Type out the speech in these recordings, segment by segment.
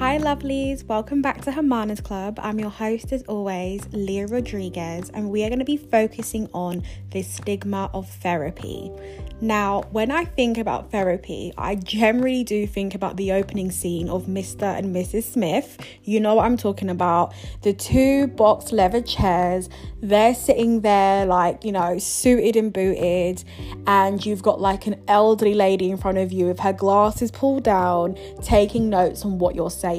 Hi lovelies, welcome back to Hermanas Club. I'm your host as always, Leah Rodriguez, and we are going to be focusing on the stigma of therapy. Now, when I think about therapy, I generally do think about the opening scene of Mr. and Mrs. Smith. You know what I'm talking about. The two box leather chairs, they're sitting there like, you know, suited and booted, and you've got like an elderly lady in front of you with her glasses pulled down, taking notes on what you're saying.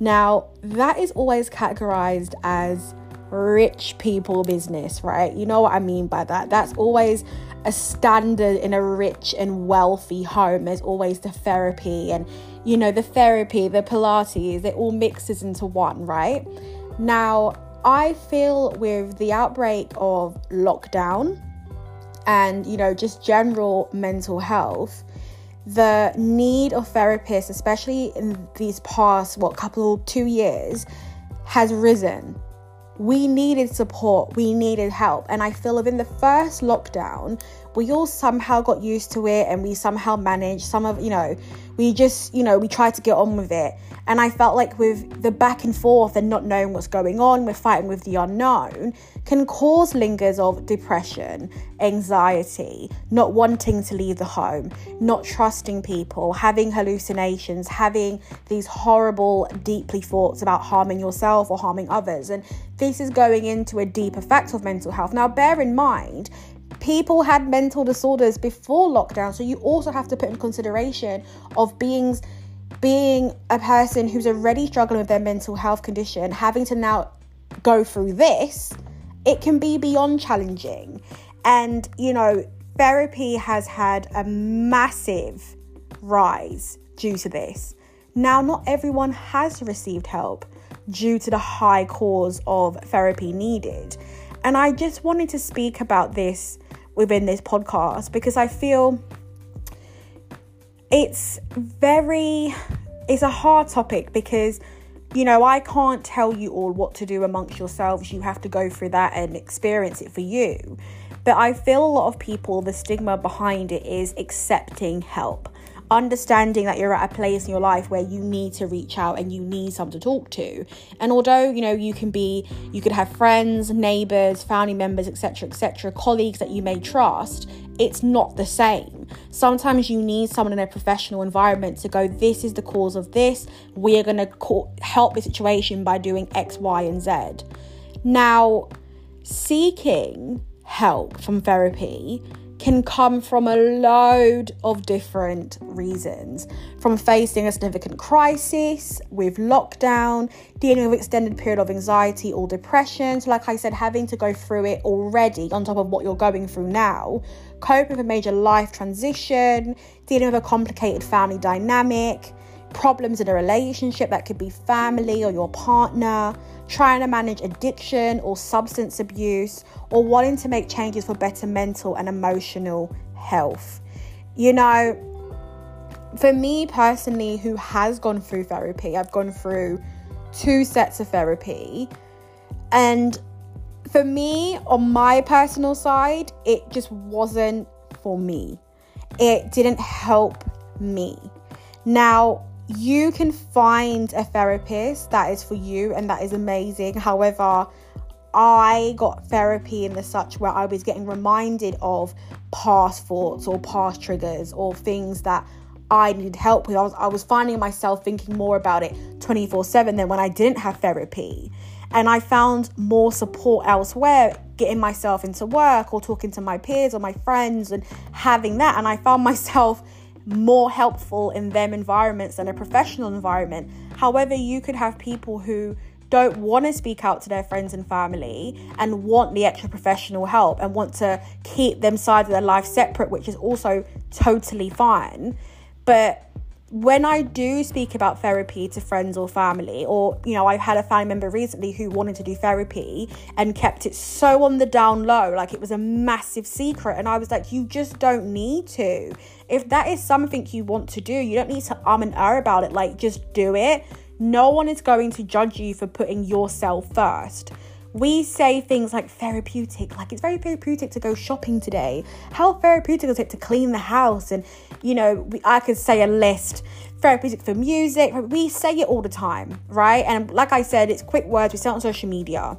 Now, that is always categorized as rich people business, right? You know what I mean by that. That's always a standard in a rich and wealthy home. There's always the therapy and, you know, the therapy, the Pilates, it all mixes into one, right? Now, I feel with the outbreak of lockdown and, you know, just general mental health, the need of therapists, especially in these past two years, has risen. We needed support, we needed help, and I feel within the first lockdown we all somehow got used to it, and we somehow managed some of, you know, we just, you know, we tried to get on with it. And I felt like with the back and forth and not knowing what's going on, we're fighting with the unknown, can cause lingers of depression, anxiety, not wanting to leave the home, not trusting people, having hallucinations, having these horrible, deeply thoughts about harming yourself or harming others. And this is going into a deep effect of mental health. Now, bear in mind, people had mental disorders before lockdown, so you also have to put in consideration of being a person who's already struggling with their mental health condition, having to now go through this. It can be beyond challenging. And, you know, therapy has had a massive rise due to this. Now, not everyone has received help due to the high cause of therapy needed. And I just wanted to speak about this within this podcast because I feel it's a hard topic because, you know, I can't tell you all what to do amongst yourselves. You have to go through that and experience it for you. But I feel a lot of people, the stigma behind it is accepting help, understanding that you're at a place in your life where you need to reach out and you need someone to talk to. And although, you know, you could have friends, neighbors, family members, etc., colleagues that you may trust, it's not the same. Sometimes you need someone in a professional environment to go, this is the cause of this, we are going to help the situation by doing X, Y, and Z. Now, seeking help from therapy can come from a load of different reasons, from facing a significant crisis with lockdown, dealing with extended period of anxiety or depression, so like I said, having to go through it already on top of what you're going through now, coping with a major life transition, dealing with a complicated family dynamic, problems in a relationship that could be family or your partner, trying to manage addiction or substance abuse, or wanting to make changes for better mental and emotional health. You know, for me personally, who has gone through therapy, I've gone through 2 sets of therapy, and for me, on my personal side, it just wasn't for me. It didn't help me. Now, you can find a therapist that is for you, and that is amazing. However, I got therapy in the such where I was getting reminded of past thoughts or past triggers or things that I needed help with. I was finding myself thinking more about it 24/7 than when I didn't have therapy. And I found more support elsewhere, getting myself into work or talking to my peers or my friends and having that. And I found myself more helpful in them environments than a professional environment. However, you could have people who don't want to speak out to their friends and family and want the extra professional help and want to keep them sides of their life separate, which is also totally fine. But when I do speak about therapy to friends or family, or, you know, I've had a family member recently who wanted to do therapy and kept it so on the down low, like it was a massive secret. And I was like, you just don't need to. If that is something you want to do, you don't need to and about it. Like, just do it. No one is going to judge you for putting yourself first. We say things like therapeutic, like it's very therapeutic to go shopping today. How therapeutic is it to clean the house? And, you know, I could say a list. Therapeutic for music. We say it all the time, right? And like I said, it's quick words. We say it on social media.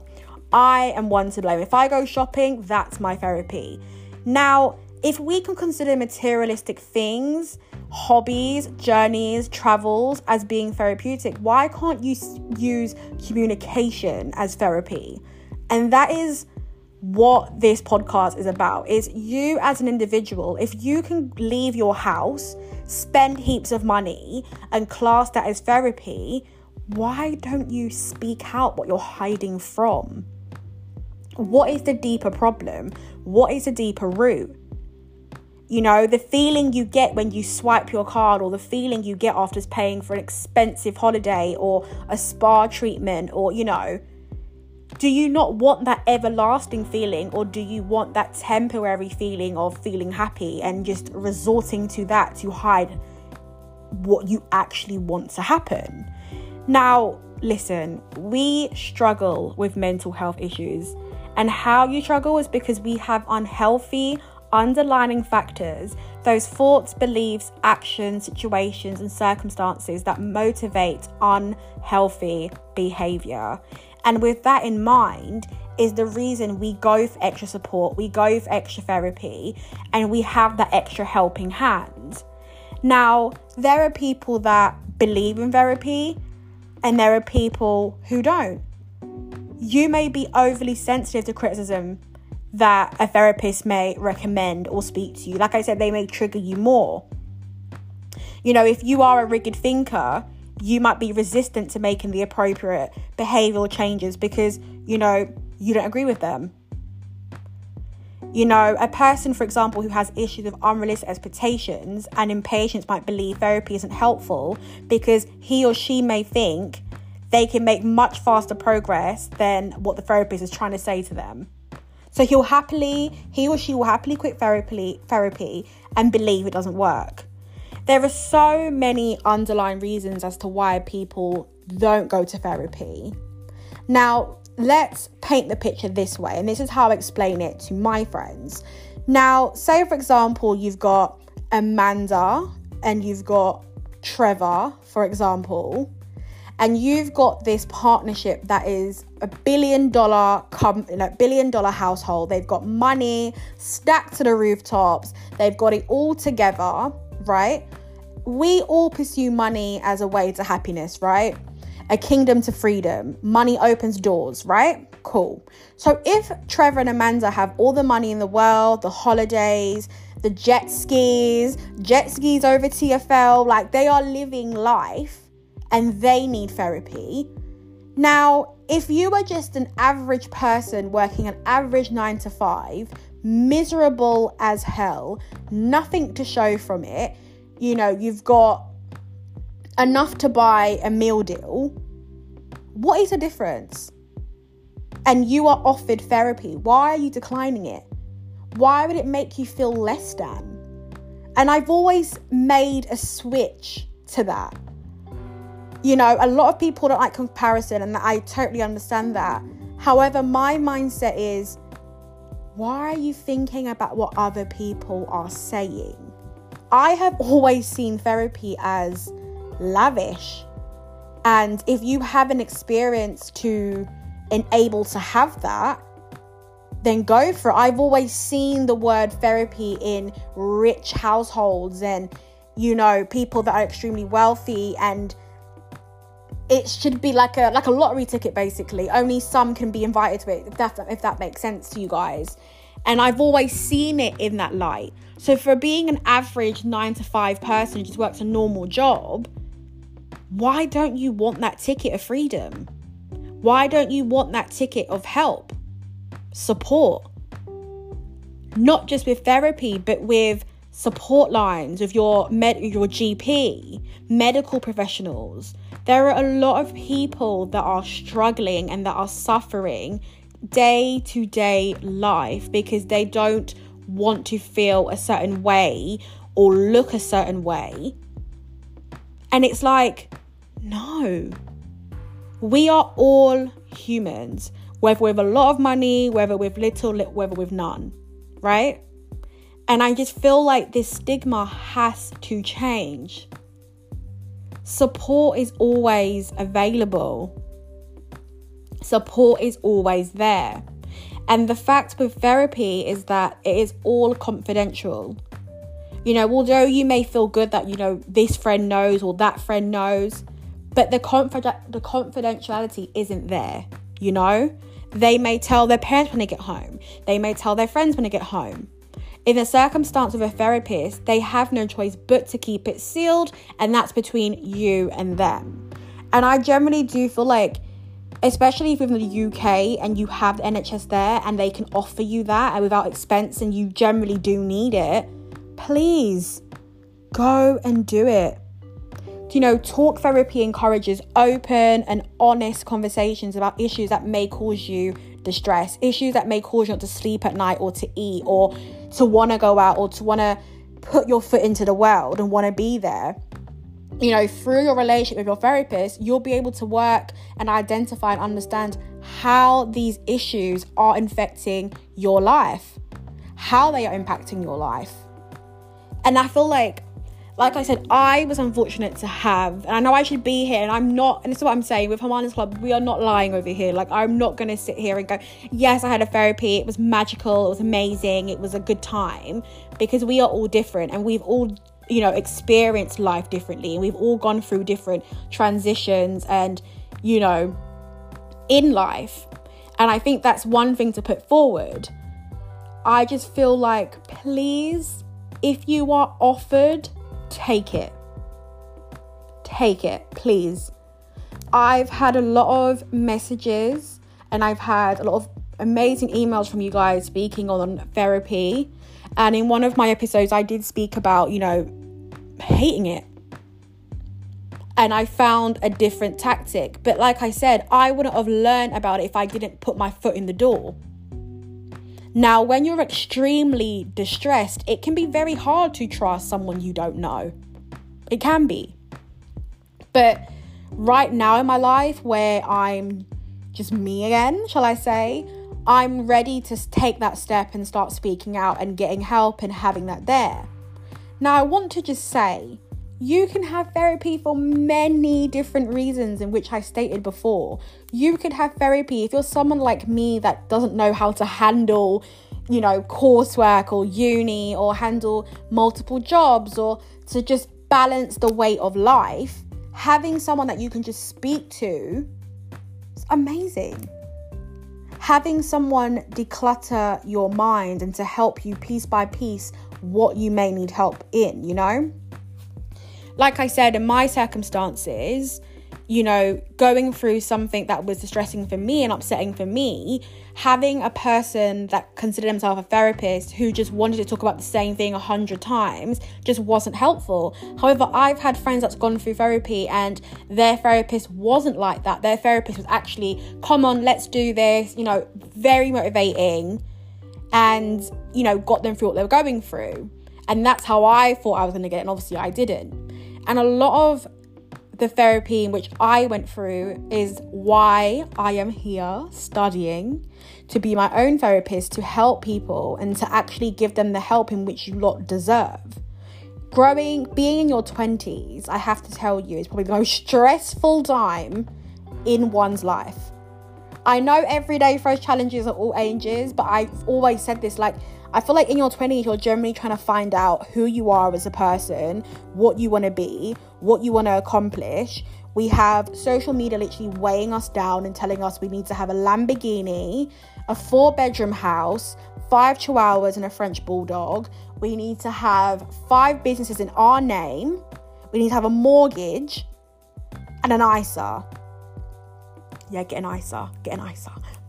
I am one to blame. If I go shopping, that's my therapy. Now, if we can consider materialistic things, hobbies, journeys, travels as being therapeutic, why can't you use communication as therapy? And that is what this podcast is about, is you as an individual. If you can leave your house, spend heaps of money and class that as therapy, why don't you speak out what you're hiding from? What is the deeper problem? What is the deeper root? You know, the feeling you get when you swipe your card, or the feeling you get after paying for an expensive holiday or a spa treatment, or, you know, do you not want that everlasting feeling, or do you want that temporary feeling of feeling happy and just resorting to that to hide what you actually want to happen? Now, listen, we struggle with mental health issues, and how you struggle is because we have unhealthy underlying factors, those thoughts, beliefs, actions, situations, and circumstances that motivate unhealthy behavior. And with that in mind is the reason we go for extra support, we go for extra therapy, and we have that extra helping hand. Now, there are people that believe in therapy, and there are people who don't. You may be overly sensitive to criticism that a therapist may recommend or speak to you. Like I said, they may trigger you more. You know, if you are a rigid thinker, you might be resistant to making the appropriate behavioural changes because, you know, you don't agree with them. You know, a person, for example, who has issues with unrealistic expectations and impatience might believe therapy isn't helpful because he or she may think they can make much faster progress than what the therapist is trying to say to them. So he or she will happily quit therapy and believe it doesn't work. There are so many underlying reasons as to why people don't go to therapy. Now, let's paint the picture this way, and this is how I explain it to my friends. Now, say for example, you've got Amanda and you've got Trevor, for example, and you've got this partnership that is a billion dollar household. They've got money stacked to the rooftops. They've got it all together, right? We all pursue money as a way to happiness, right? A kingdom to freedom. Money opens doors, right? Cool. So if Trevor and Amanda have all the money in the world, the holidays, the jet skis over TFL, like they are living life and they need therapy. Now, if you were just an average person working an average 9-to-5, miserable as hell, nothing to show from it, you know, you've got enough to buy a meal deal, what is the difference? And you are offered therapy. Why are you declining it? Why would it make you feel less than? And I've always made a switch to that. You know, a lot of people don't like comparison, and I totally understand that. However, my mindset is, why are you thinking about what other people are saying? I have always seen therapy as lavish, and if you have an experience to enable to have that, then go for it. I've always seen the word therapy in rich households and, you know, people that are extremely wealthy, and it should be like a lottery ticket, basically. Only some can be invited to it, if that makes sense to you guys. And I've always seen it in that light. So for being an average 9-to-5 person who just works a normal job, why don't you want that ticket of freedom? Why don't you want that ticket of help, support? Not just with therapy, but with support lines, with your GP, medical professionals. There are a lot of people that are struggling and that are suffering day-to-day life because they don't want to feel a certain way or look a certain way. And it's like, no, we are all humans. whether with a lot of money, whether with little, whether with none, right? And I just feel like this stigma has to change. Support is always available. Support is always there. And the fact with therapy is that it is all confidential. You know, although you may feel good that, you know, this friend knows or that friend knows, but the confidentiality isn't there, you know? They may tell their parents when they get home. They may tell their friends when they get home. In the circumstance of a therapist, they have no choice but to keep it sealed, and that's between you and them. And I generally do feel like, especially if you're in the UK and you have the NHS there and they can offer you that and without expense, and you generally do need it, please go and do it. You know, talk therapy encourages open and honest conversations about issues that may cause you distress, issues that may cause you not to sleep at night or to eat or to want to go out or to want to put your foot into the world and want to be there. You know, through your relationship with your therapist, you'll be able to work and identify and understand how these issues are infecting your life, how they are impacting your life. And I feel like I said, I was unfortunate to have, and I know I should be here, and I'm not, and this is what I'm saying, with Hermanas Club, we are not lying over here. Like, I'm not going to sit here and go, yes, I had a therapy, it was magical, it was amazing, it was a good time, because we are all different, and we've all, you know, experienced life differently, and we've all gone through different transitions and, you know, in life. And I think that's one thing to put forward. I just feel like, please, if you are offered, take it, please. I've had a lot of messages and I've had a lot of amazing emails from you guys speaking on therapy. And in one of my episodes, I did speak about, you know, hating it. And I found a different tactic. But like I said, I wouldn't have learned about it if I didn't put my foot in the door. Now, when you're extremely distressed, it can be very hard to trust someone you don't know. It can be. But right now in my life, where I'm just me again, shall I say, I'm ready to take that step and start speaking out and getting help and having that there. Now, I want to just say, you can have therapy for many different reasons, in which I stated before. You could have therapy if you're someone like me that doesn't know how to handle, you know, coursework or uni, or handle multiple jobs, or to just balance the weight of life. Having someone that you can just speak to is amazing. Having someone declutter your mind and to help you piece by piece what you may need help in, you know? Like I said, in my circumstances, you know, going through something that was distressing for me and upsetting for me, having a person that considered himself a therapist who just wanted to talk about the same thing 100 times just wasn't helpful. However, I've had friends that's gone through therapy and their therapist wasn't like that. Their therapist was actually, come on, let's do this, you know, very motivating, and, you know, got them through what they were going through. And that's how I thought I was going to get it, and obviously I didn't. And a lot of the therapy in which I went through is why I am here studying to be my own therapist, to help people and to actually give them the help in which you lot deserve. Being in your 20s, I have to tell you, is probably the most stressful time in one's life. I know everyday throws challenges at all ages, but I've always said this, like, I feel like in your 20s, you're generally trying to find out who you are as a person, what you want to be, what you want to accomplish. We have social media literally weighing us down and telling us we need to have a Lamborghini, a 4-bedroom house, 5 chihuahuas and a French bulldog. We need to have 5 businesses in our name. We need to have a mortgage and an ISA. Yeah, get an ISA.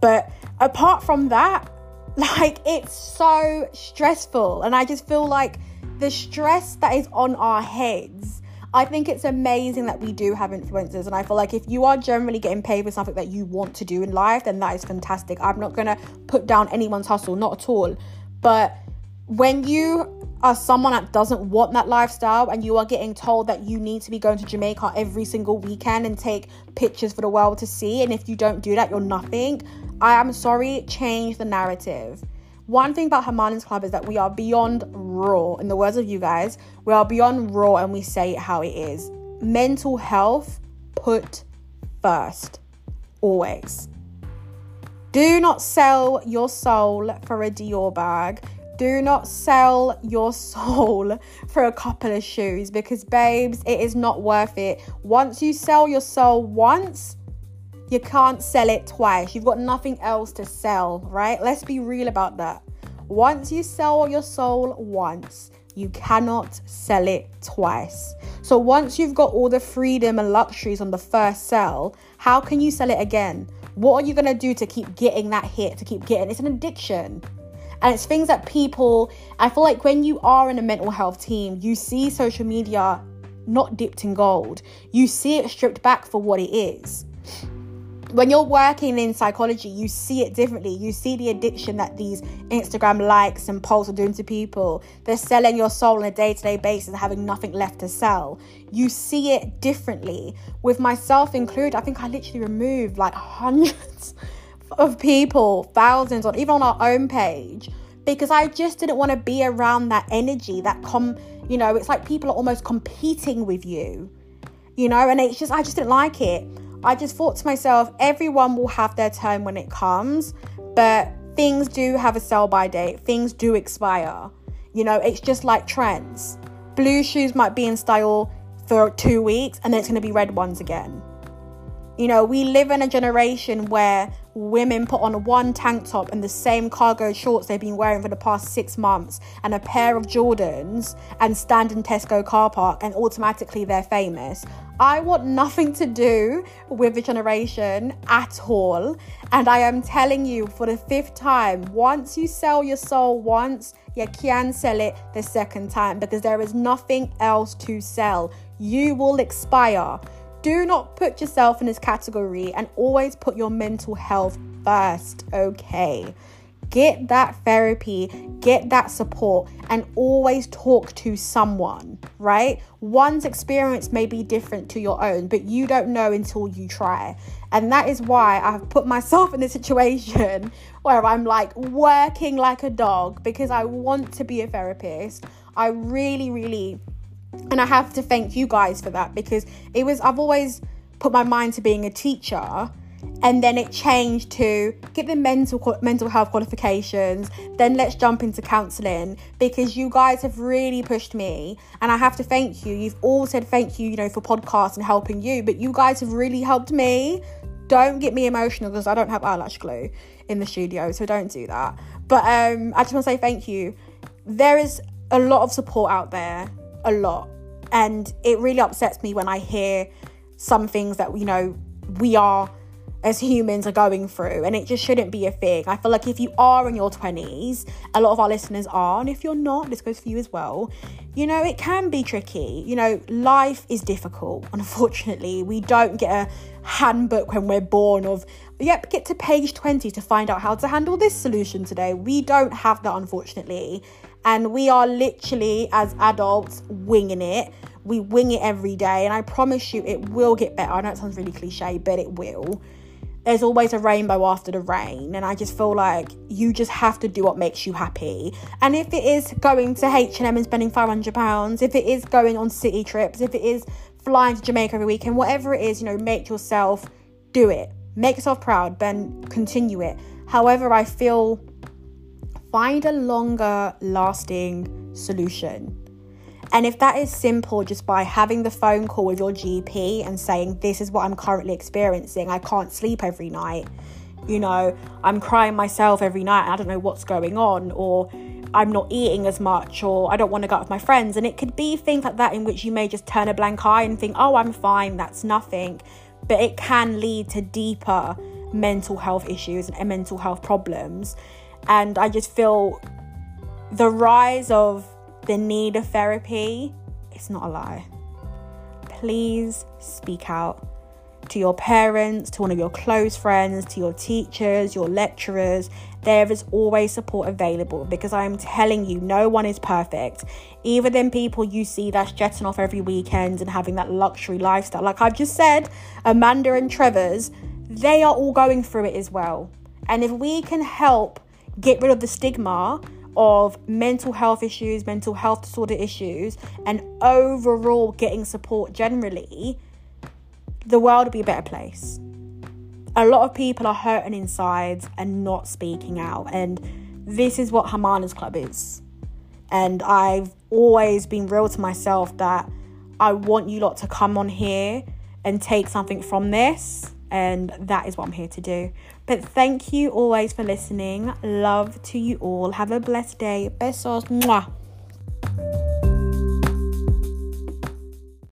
But apart from that, like, it's so stressful. And I just feel like the stress that is on our heads, I think it's amazing that we do have influencers. And I feel like if you are generally getting paid for something that you want to do in life, then that is fantastic. I'm not going to put down anyone's hustle, not at all. But when you are someone that doesn't want that lifestyle and you are getting told that you need to be going to Jamaica every single weekend and take pictures for the world to see, and if you don't do that, you're nothing, I am sorry, change the narrative. One thing about Hermanas Club is that we are beyond raw. In the words of you guys, we are beyond raw and we say it how it is. Mental health put first, always. Do not sell your soul for a Dior bag. Do not sell your soul for a couple of shoes, because babes, it is not worth it. Once you sell your soul once, you can't sell it twice. You've got nothing else to sell, right? Let's be real about that. Once you sell your soul once, you cannot sell it twice. So once you've got all the freedom and luxuries on the first sell, how can you sell it again? What are you going to do to keep getting that hit, to keep getting? It's an addiction. And it's things that people, I feel like when you are in a mental health team, you see social media not dipped in gold. You see it stripped back for what it is. When you're working in psychology, you see it differently. You see the addiction that these Instagram likes and posts are doing to people. They're selling your soul on a day-to-day basis, having nothing left to sell. You see it differently. With myself included, I think I literally removed like hundreds of people, thousands, on even on our own page, because I just didn't want to be around that energy. You know, it's like people are almost competing with you, you know, and it's just, I just didn't like it. I just thought to myself, everyone will have their turn when it comes, but things do have a sell-by date. Things do expire. You know, it's just like trends. Blue shoes might be in style for 2 weeks and then it's going to be red ones again. You know, we live in a generation where women put on one tank top and the same cargo shorts they've been wearing for the past 6 months and a pair of Jordans and stand in Tesco car park and automatically they're famous. I want nothing to do with the generation at all. And I am telling you for the 5th time, once you sell your soul once, you can sell it the 2nd time, because there is nothing else to sell. You will expire. Do not put yourself in this category and always put your mental health first, okay? Get that therapy, get that support, and always talk to someone, right? One's experience may be different to your own, but you don't know until you try. And that is why I've put myself in this situation where I'm like working like a dog, because I want to be a therapist. I really, really, and I have to thank you guys for that, because it was, I've always put my mind to being a teacher. And then it changed to get the mental health qualifications. Then let's jump into counselling, because you guys have really pushed me. And I have to thank you. You've all said thank you, you know, for podcasts and helping you. But you guys have really helped me. Don't get me emotional, because I don't have eyelash glue in the studio. So don't do that. But I just want to say thank you. There is a lot of support out there. A lot. And it really upsets me when I hear some things that, you know, we are as humans are going through, and it just shouldn't be a thing. I feel like if you are in your 20s, a lot of our listeners are, and if you're not, this goes for you as well, you know, it can be tricky. You know, life is difficult, unfortunately. We don't get a handbook when we're born of, yep, get to page 20 to find out how to handle this solution today. We don't have that, unfortunately, and we are literally, as adults, winging it. We wing it every day, and I promise you it will get better. I know it sounds really cliche, but it will. There's always a rainbow after the rain. And I just feel like you just have to do what makes you happy. And if it is going to H&M and spending £500, if it is going on city trips, if it is flying to Jamaica every weekend, whatever it is, you know, make yourself do it. Make yourself proud, then continue it. However, I feel find a longer lasting solution. And if that is simple, just by having the phone call with your GP and saying, this is what I'm currently experiencing. I can't sleep every night. You know, I'm crying myself every night. And I don't know what's going on, or I'm not eating as much, or I don't want to go out with my friends. And it could be things like that in which you may just turn a blank eye and think, oh, I'm fine. That's nothing. But it can lead to deeper mental health issues and mental health problems. And I just feel the rise of the need of therapy, it's not a lie. Please speak out. to your parents, to one of your close friends, to your teachers, your lecturers. There is always support available, because I'm telling you, no one is perfect. Even them people you see that's jetting off every weekend and having that luxury lifestyle. Like I've just said, Amanda and Trevor's, they are all going through it as well. And if we can help get rid of the stigma of mental health issues, mental health disorder issues, and overall getting support generally, the world will be a better place. A lot of people are hurting inside and not speaking out. And this is what Hermanas Club is. And I've always been real to myself that I want you lot to come on here and take something from this. And that is what I'm here to do. But thank you always for listening. Love to you all. Have a blessed day. Besos. Mwah.